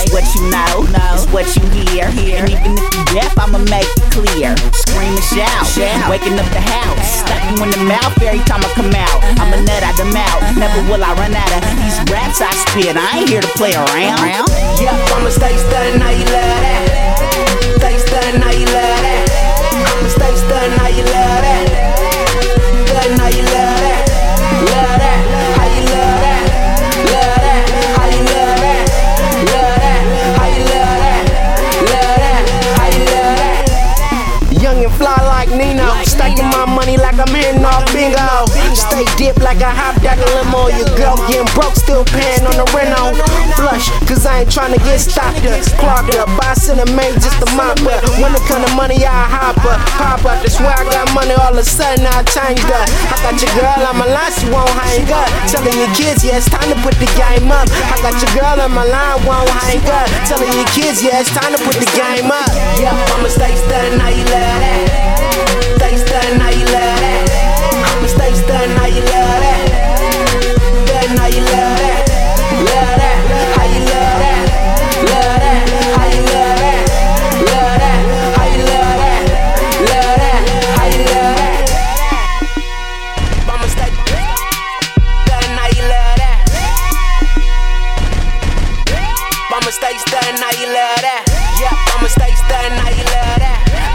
It's what you know, it's what you hear. And even if you deaf, I'ma make it clear. Scream and shout, waking up the house. Slap you in the mouth every time I come out. I'm a nut out the mouth, never will I run out of these raps I spit. I ain't here to play around. Yeah, I'ma stay stunned, now you love that. Stay stunned, now you love that. I'ma stay stunned, now you love that. Stunned, now you love that. Love that, how you love that. Love that, how you love that. Love that, how you love that. Love that, how you love that. Young and fly like Nino, stacking my money like I'm hitting off bingo. Stay dip like I hopped out the limo. You go getting broke, still paying on the reno. Flush, cause I ain't tryna get stopped up, clogged up. Buy cinnamon just to mop up. When it come to money, I hop up, pop up. That's why I got money, all of a sudden I changed up. I got your girl on my line, she won't hang up. Telling your kids, yeah, it's time to put the game up. I got your girl on my line, won't hang up. Telling your kids, yeah, it's time to put the game up. Yeah, I'ma stay stunned, now you love that. Stay stunned, now you love that. I'ma stay stunned, how you love that. Stunned, how you love that. Love that, how you love that. Love that, how you love that. Love that, how you love that. Love that, how you love that. I'ma stay stunned, how you love that. I'ma stay stunned, how you love that. Yeah, I'ma stay stunned, how you love that.